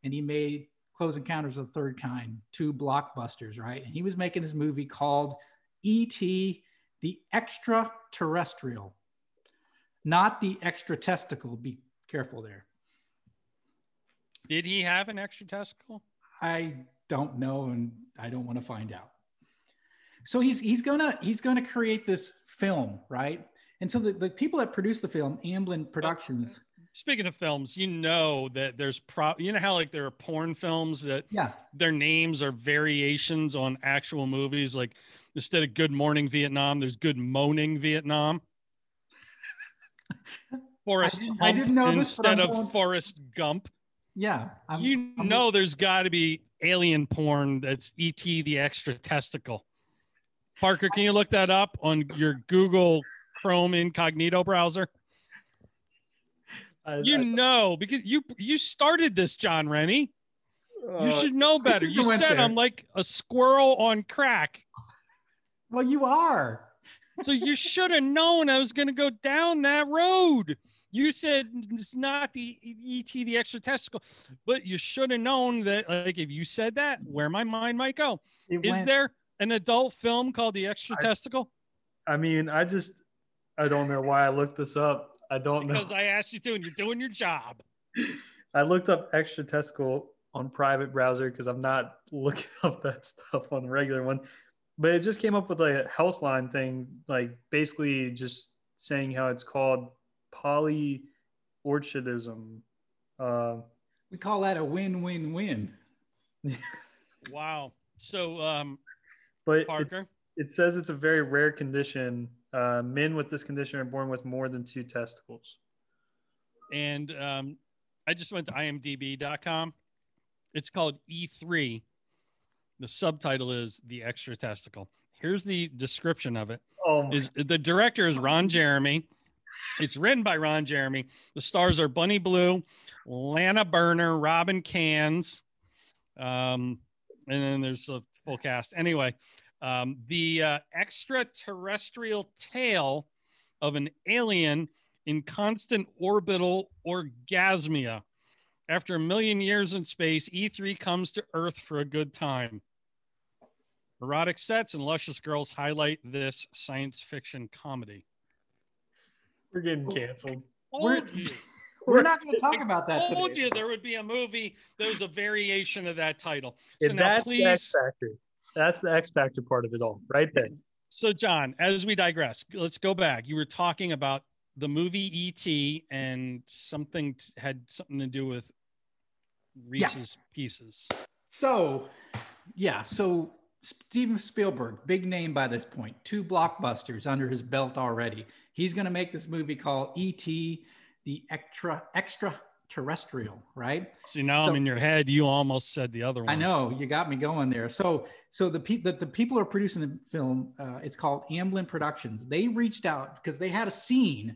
and he made Close Encounters of the Third Kind, two blockbusters, right? And he was making this movie called E.T. the Extraterrestrial. Not the extra testicle. Be careful there. Did he have an extra testicle? I don't know, and I don't want to find out. So he's gonna create this film, right? And so the people that produced the film, Amblin Productions. Speaking of films, you know that there's how like there are porn films that their names are variations on actual movies. Like instead of Good Morning Vietnam, there's Good Moaning Vietnam. Forrest Hump I didn't know this, instead of Forrest Gump. Yeah. There's got to be alien porn that's E.T. the Extra Testicle. Parker, can you look that up on your Google Chrome incognito browser? Because you started this, John Rennie. You should know better. You said I'm like a squirrel on crack. Well, you are. So you should have known I was going to go down that road. You said it's not the E.T. the Extra Testicle, but you should have known that, like, if you said that, where my mind might go. Is there an adult film called The Extra Testicle? I mean, I just, I don't know why I looked this up. I don't know. Because I asked you to, and you're doing your job. I looked up extra testicle on private browser because I'm not looking up that stuff on the regular one. But it just came up with like a health line thing, like basically just saying how it's called polyorchidism. We call that a win-win-win. Wow. So, but Parker? It says it's a very rare condition. Men with this condition are born with more than 2 testicles. And I just went to imdb.com. It's called E3. The subtitle is The Extra Testicle. Here's the description of it. Oh, is the director is Ron Jeremy. It's written by Ron Jeremy. The stars are Bunny Blue, Lana Burner, Robin Cans, and then there's a full cast. Anyway, the extraterrestrial tale of an alien in constant orbital orgasmia. After a million years in space, E3 comes to Earth for a good time. Erotic sets and luscious girls highlight this science fiction comedy. We're getting canceled. We're not going to talk about that today. I told you there would be a movie that was a variation of that title. So now that's please, the X Factor. That's the X Factor part of it all, right there. So, John, as we digress, let's go back. You were talking about the movie E.T. and something had something to do with Reese's Pieces. So, yeah. So Steven Spielberg, big name by this point, 2 blockbusters under his belt already. He's going to make this movie called E.T. the Extraterrestrial, right? See, now I'm in your head. You almost said the other one. I know. You got me going there. So the people who are producing the film, it's called Amblin Productions. They reached out because they had a scene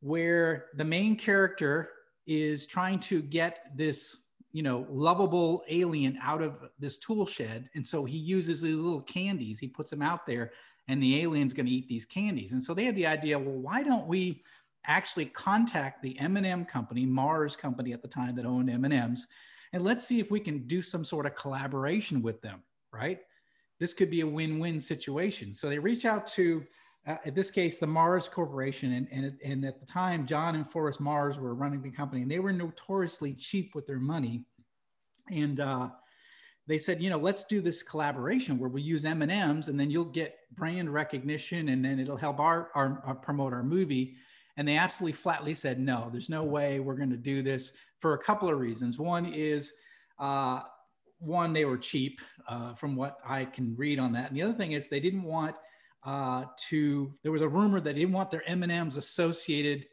where the main character is trying to get this, you know, lovable alien out of this tool shed. And so he uses these little candies. He puts them out there and the alien's going to eat these candies. And so they had the idea, well, why don't we actually contact the M&M company, Mars company at the time that owned M&M's, and let's see if we can do some sort of collaboration with them, right? This could be a win-win situation. So they reach out to, in this case, the Mars Corporation. And at the time, John and Forrest Mars were running the company, and they were notoriously cheap with their money. And they said, you know, let's do this collaboration where we use M&M's, and then you'll get brand recognition, and then it'll help our promote our movie. And they absolutely flatly said, no, there's no way we're going to do this for a couple of reasons. One is, one, they were cheap from what I can read on that. And the other thing is they didn't want there was a rumor that they didn't want their M&Ms associated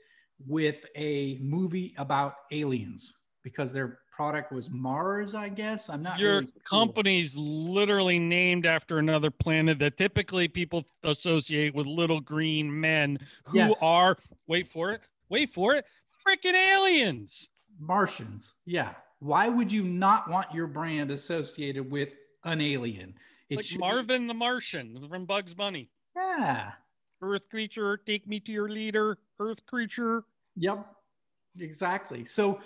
with a movie about aliens because their product was Mars, I guess. I'm not really sure. Your company's literally named after another planet that typically people associate with little green men who are, wait for it, freaking aliens. Martians, yeah. Why would you not want your brand associated with an alien? It's like Marvin the Martian from Bugs Bunny. Yeah. Earth creature, take me to your leader, Earth creature. Yep. Exactly. So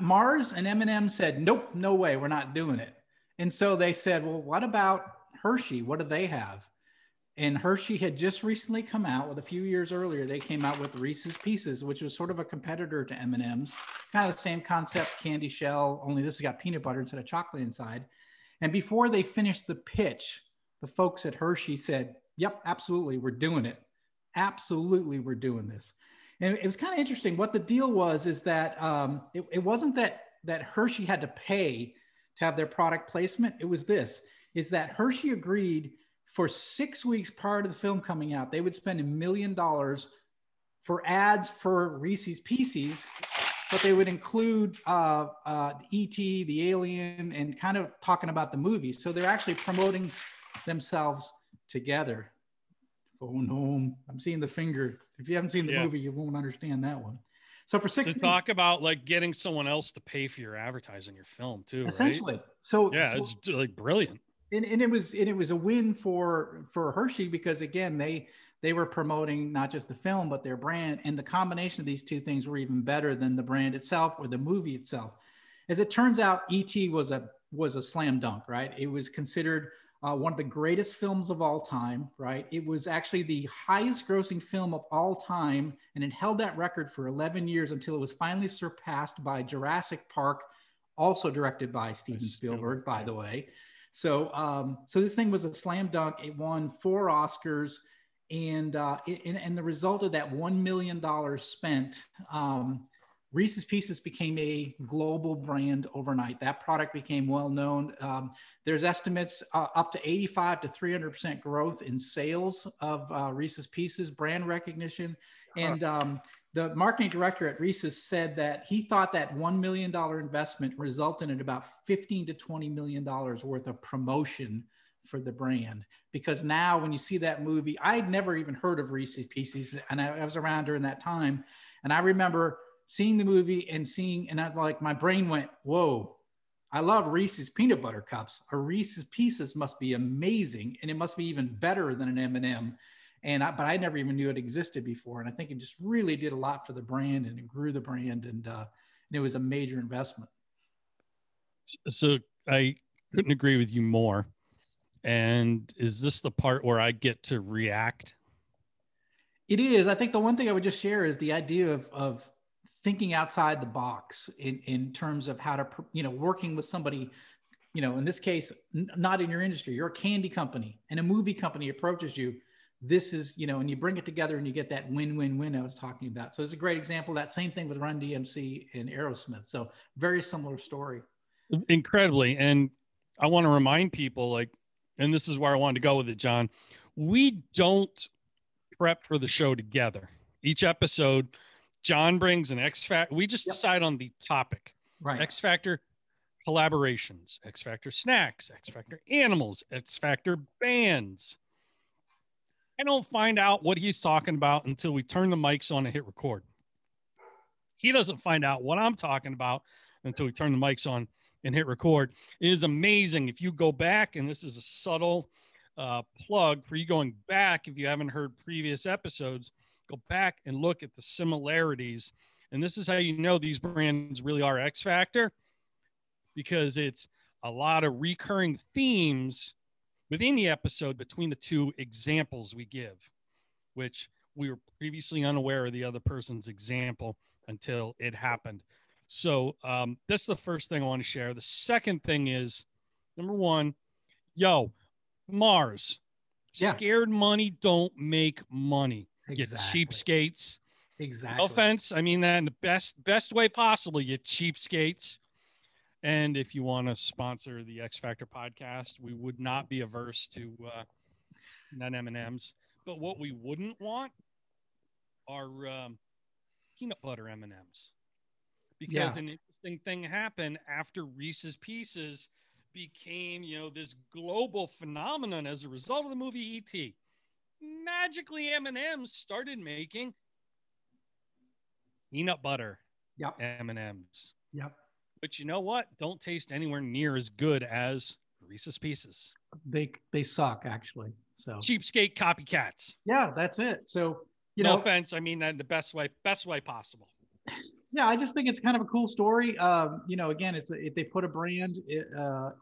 Mars and M&M said, nope, no way, we're not doing it. And so they said, well, what about Hershey? What do they have? And Hershey had just recently come out with a few years earlier, they came out with Reese's Pieces, which was sort of a competitor to M&M's, kind of the same concept, candy shell, only this has got peanut butter instead of chocolate inside. And before they finished the pitch, the folks at Hershey said, yep, absolutely, we're doing it. Absolutely, we're doing this. And it was kind of interesting. What the deal was is that it wasn't that Hershey had to pay to have their product placement. It was this, is that Hershey agreed for 6 weeks prior to the film coming out, they would spend $1 million for ads for Reese's Pieces, but they would include E.T., the alien, and kind of talking about the movie. So they're actually promoting themselves together. Phone home. I'm seeing the finger. If you haven't seen the movie, you won't understand that one. So for 6 weeks, talk about like getting someone else to pay for your advertising, your film too. Essentially. Right? So yeah, so, it's like brilliant. And it was a win for Hershey because again, they were promoting not just the film, but their brand. And the combination of these two things were even better than the brand itself or the movie itself. As it turns out, E.T. was a slam dunk, right? It was considered one of the greatest films of all time, right? It was actually the highest grossing film of all time, and it held that record for 11 years until it was finally surpassed by Jurassic Park, also directed by Steven Spielberg, by the way. So, so this thing was a slam dunk. It won 4 Oscars, and the result of that $1 million spent, Reese's Pieces became a global brand overnight. That product became well known. There's estimates up to 85 to 300% growth in sales of Reese's Pieces, brand recognition. And the marketing director at Reese's said that he thought that $1 million investment resulted in about $15 to $20 million worth of promotion for the brand. Because now when you see that movie, I'd never even heard of Reese's Pieces, and I was around during that time. And I remember seeing the movie and my brain went, whoa, I love Reese's peanut butter cups. A Reese's Pieces must be amazing, and it must be even better than an M&M. But I never even knew it existed before. And I think it just really did a lot for the brand, and it grew the brand, and it was a major investment. So I couldn't agree with you more. And is this the part where I get to react? It is. I think the one thing I would just share is the idea of thinking outside the box in terms of how to, working with somebody, in this case, not in your industry. You're a candy company and a movie company approaches you. This is, and you bring it together and you get that win-win-win I was talking about. So it's a great example of that. Same thing with Run DMC and Aerosmith. So very similar story. Incredibly. And I want to remind people, and this is where I wanted to go with it, John, we don't prep for the show together. Each episode, John brings an X Factor. We just decide on the topic. Right. X Factor collaborations, X Factor snacks, X Factor animals, X Factor bands. I don't find out what he's talking about until we turn the mics on and hit record. He doesn't find out what I'm talking about until we turn the mics on and hit record. It is amazing. If you go back, and this is a subtle plug for you going back, if you haven't heard previous episodes, go back and look at the similarities. And this is how you know these brands really are X Factor, because it's a lot of recurring themes within the episode between the two examples we give, which we were previously unaware of the other person's example until it happened. So that's the first thing I want to share. The second thing is, number one, Mars. Yeah. Scared money don't make money. Exactly. You cheapskates. Exactly. No offense. I mean that in the best way possible, you cheapskates. And if you want to sponsor the X Factor podcast, we would not be averse to none M&Ms. But what we wouldn't want are peanut butter M&Ms. Because an interesting thing happened after Reese's Pieces became, this global phenomenon as a result of the movie E.T. Magically, M&M's started making peanut butter M&M's. Yep. But you know what? Don't taste anywhere near as good as Reese's Pieces. They suck, actually. So cheapskate copycats. Yeah, that's it. So no offense. I mean that in the best way possible. Yeah, I just think it's kind of a cool story. Again, it's if they put a brand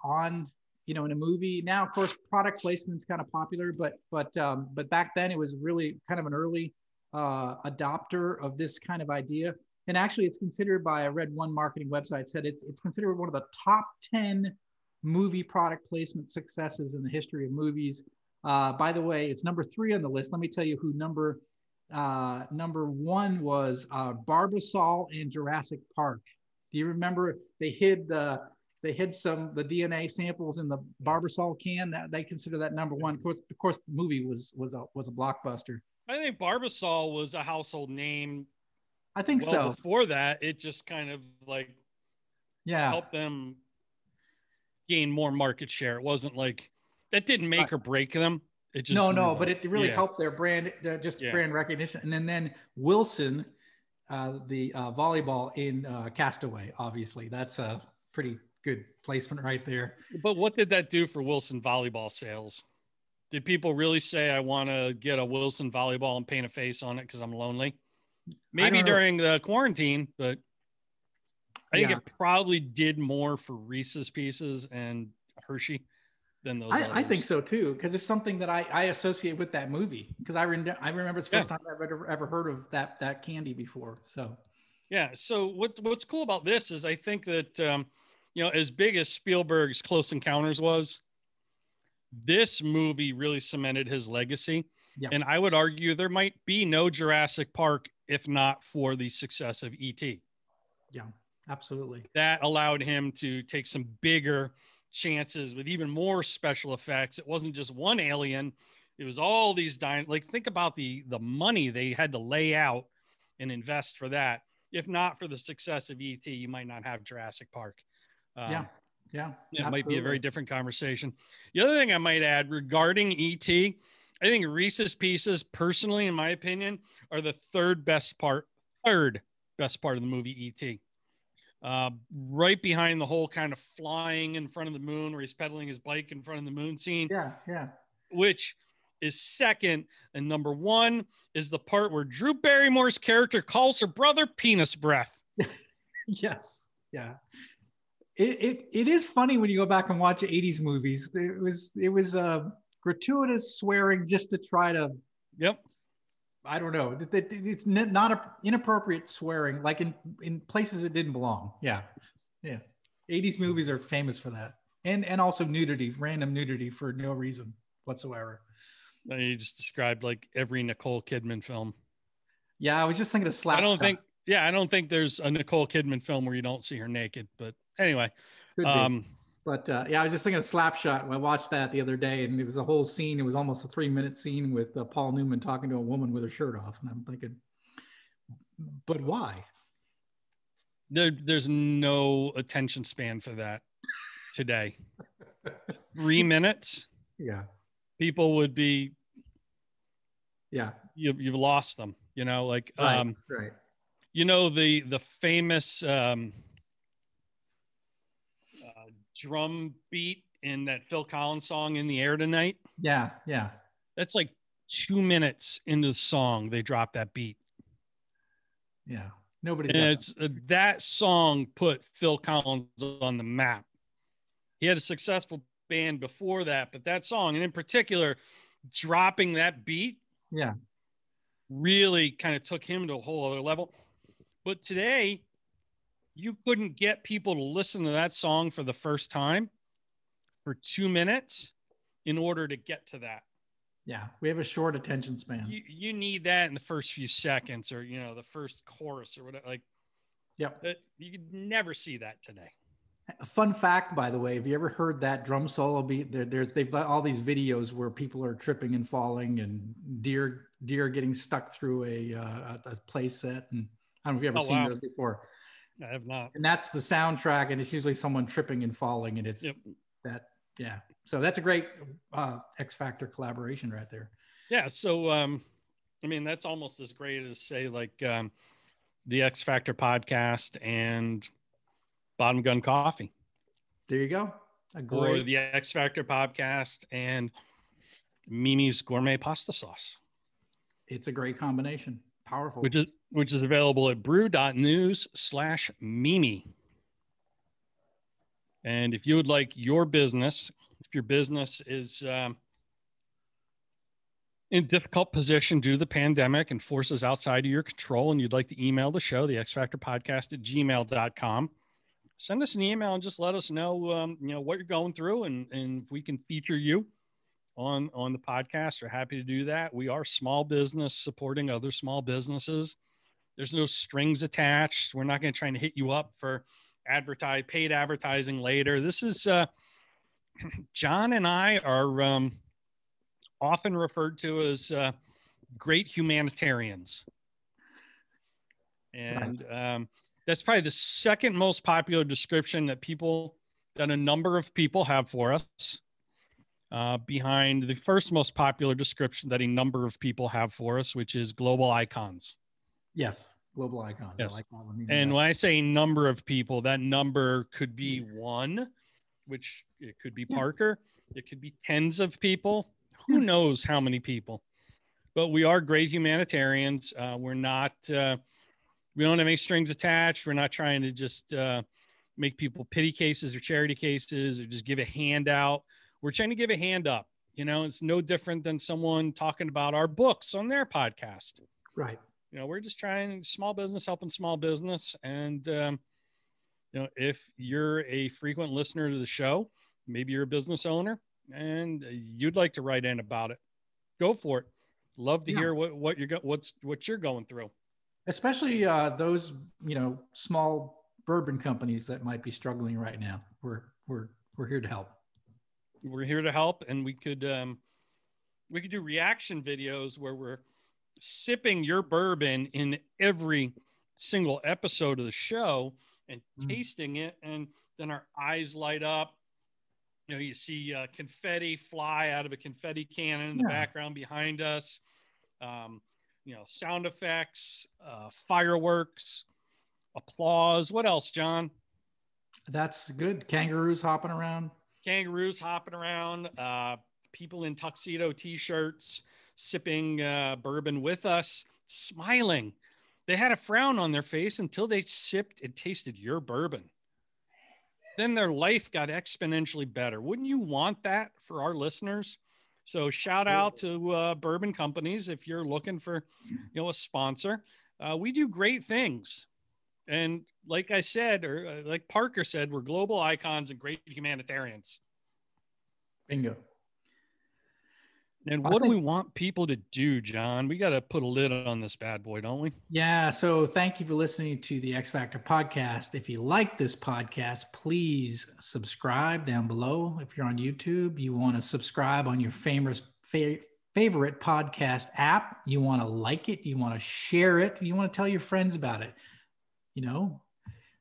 on, in a movie. Now, of course, product placement's kind of popular, but back then it was really kind of an early adopter of this kind of idea. And actually, it's considered by, I read one marketing website said it's considered one of the top 10 movie product placement successes in the history of movies. By the way, it's number 3 on the list. Let me tell you who number 1 was Barbasol in Jurassic Park. Do you remember they hid the DNA samples in the Barbasol can? That they consider that number 1. Of course, the movie was a blockbuster. I think Barbasol was a household name. I think so. Before that, it just kind of helped them gain more market share. It wasn't that didn't make or break them. It just but it really helped their brand, brand recognition. And then Wilson, the volleyball in Castaway, obviously that's a pretty good placement right there. But what did that do for Wilson volleyball sales? Did people really say, I want to get a Wilson volleyball and paint a face on it because I'm lonely? Maybe during the quarantine, but I think it probably did more for Reese's Pieces and Hershey than those others. I think so too, because it's something that I associate with that movie, because I remember it's the first time I've ever heard of that candy before. So yeah, so what's cool about this is I think that as big as Spielberg's Close Encounters was, this movie really cemented his legacy. Yeah. And I would argue there might be no Jurassic Park if not for the success of E.T. Yeah, absolutely. That allowed him to take some bigger chances with even more special effects. It wasn't just one alien. It was all these think about the money they had to lay out and invest for that. If not for the success of E.T., you might not have Jurassic Park. Yeah. It might be a very different conversation. The other thing I might add regarding E.T., I think Reese's Pieces, personally, in my opinion, are the third best part of the movie E.T. Right behind the whole kind of flying in front of the moon, where he's pedaling his bike in front of the moon scene. Yeah. Which is second. And number one is the part where Drew Barrymore's character calls her brother Penis Breath. Yes. Yeah. It is funny when you go back and watch 80s movies. It was gratuitous swearing just to try to. Yep. I don't know. It's not inappropriate swearing, like in places it didn't belong. Yeah. 80s movies are famous for that, and also nudity, random nudity for no reason whatsoever. You just described like every Nicole Kidman film. Yeah, I was just thinking of Slapshot. I don't think there's a Nicole Kidman film where you don't see her naked, but. Anyway, I was just thinking of Slapshot. I watched that the other day, and it was a whole scene. It was almost a 3-minute scene with Paul Newman talking to a woman with her shirt off, and I'm thinking, but why? There's no attention span for that today. 3 minutes? Yeah. People would be. Yeah. You've lost them. Right. Right. The famous. Drum beat in that Phil Collins song In the Air Tonight. Yeah. That's like 2 minutes into the song they drop that beat. Yeah, that song put Phil Collins on the map. He had a successful band before that, but that song, and in particular, dropping that beat, really kind of took him to a whole other level. But today, you couldn't get people to listen to that song for the first time for 2 minutes in order to get to that. Yeah. We have a short attention span. You need that in the first few seconds or, the first chorus or whatever. Like, yep. You could never see that today. A fun fact, by the way, have you ever heard that drum solo beat? They've got all these videos where people are tripping and falling and deer getting stuck through a play set. And I don't know if you've ever seen those before. I have not. And that's the soundtrack, and it's usually someone tripping and falling, and it's that. Yeah. So that's a great X Factor collaboration right there. Yeah. So, that's almost as great as say the X Factor podcast and Bottom Gun Coffee. There you go. Or the X Factor podcast and Mimi's Gourmet Pasta Sauce. It's a great combination. Powerful. Which is available at bru.news/Mimi. And if you would like if your business is in a difficult position due to the pandemic and forces outside of your control, and you'd like to email the show, the X Factor Podcast @gmail.com, send us an email and just let us know, what you're going through, and if we can feature you on the podcast. We're happy to do that. We are small business supporting other small businesses. There's no strings attached. We're not going to try and hit you up for paid advertising later. This is John and I are often referred to as great humanitarians. And that's probably the second most popular description that a number of people have for us. Behind the first most popular description that a number of people have for us, which is global icons. Yes, global icons. Yes. When I say number of people, that number could be one, which it could be Parker. It could be tens of people. Who knows how many people? But we are great humanitarians. We're not. We don't have any strings attached. We're not trying to just make people pity cases or charity cases or just give a handout. we're trying to give a hand up. You know, it's no different than someone talking about our books on their podcast. Right. You know, we're just trying small business, helping small business. And, you know, if you're a frequent listener to the show, maybe you're a business owner and you'd like to write in about it, go for it. Love to hear what you're going through. Especially those, you know, small bourbon companies that might be struggling right now. We're here to help. We're here to help, and we could do reaction videos where we're sipping your bourbon in every single episode of the show and tasting it, and then our eyes light up. You know, you see confetti fly out of a confetti cannon in the background behind us. You know, sound effects, fireworks, applause. What else, John? That's good. Kangaroos hopping around. People in tuxedo t-shirts sipping bourbon with us, smiling. They had a frown on their face until they sipped and tasted your bourbon. Then their life got exponentially better. Wouldn't you want that for our listeners? So shout out to bourbon companies. If you're looking for, you know, a sponsor, we do great things. And like I said, or like Parker said, we're global icons and great humanitarians. Bingo. And what do we want people to do, John? We got to put a lid on this bad boy, don't we? Yeah. So thank you for listening to the X Factor podcast. If you like this podcast, please subscribe down below. If you're on YouTube, you want to subscribe on your favorite podcast app. You want to like it. You want to share it. You want to tell your friends about it. You know,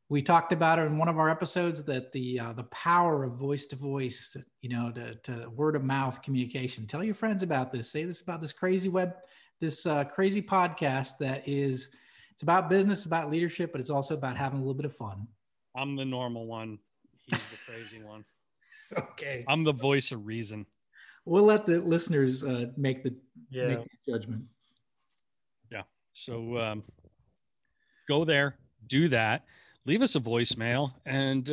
we talked about it in one of our episodes that the power of voice to voice, you know, to word of mouth communication. Tell your friends about this. Say this about this crazy crazy podcast that is, it's about business, about leadership, but it's also about having a little bit of fun. I'm the normal one. He's the crazy one. Okay. I'm the voice of reason. We'll let the listeners make the judgment. Yeah. So go there. Do that. Leave us a voicemail. And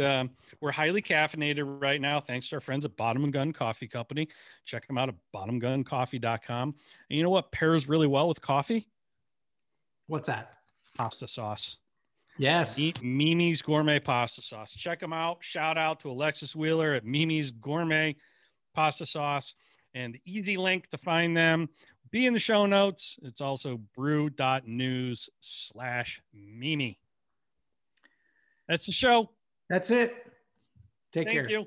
we're highly caffeinated right now, thanks to our friends at Bottom Gun Coffee Company. Check them out at bottomguncoffee.com. And you know what pairs really well with coffee? What's that? Pasta sauce. Yes. Mimi's Gourmet Pasta Sauce. Check them out. Shout out to Alexis Wheeler at Mimi's Gourmet Pasta Sauce. And the easy link to find them will be in the show notes. It's also bru.news/Mimi. That's the show. That's it. Take care. Thank you.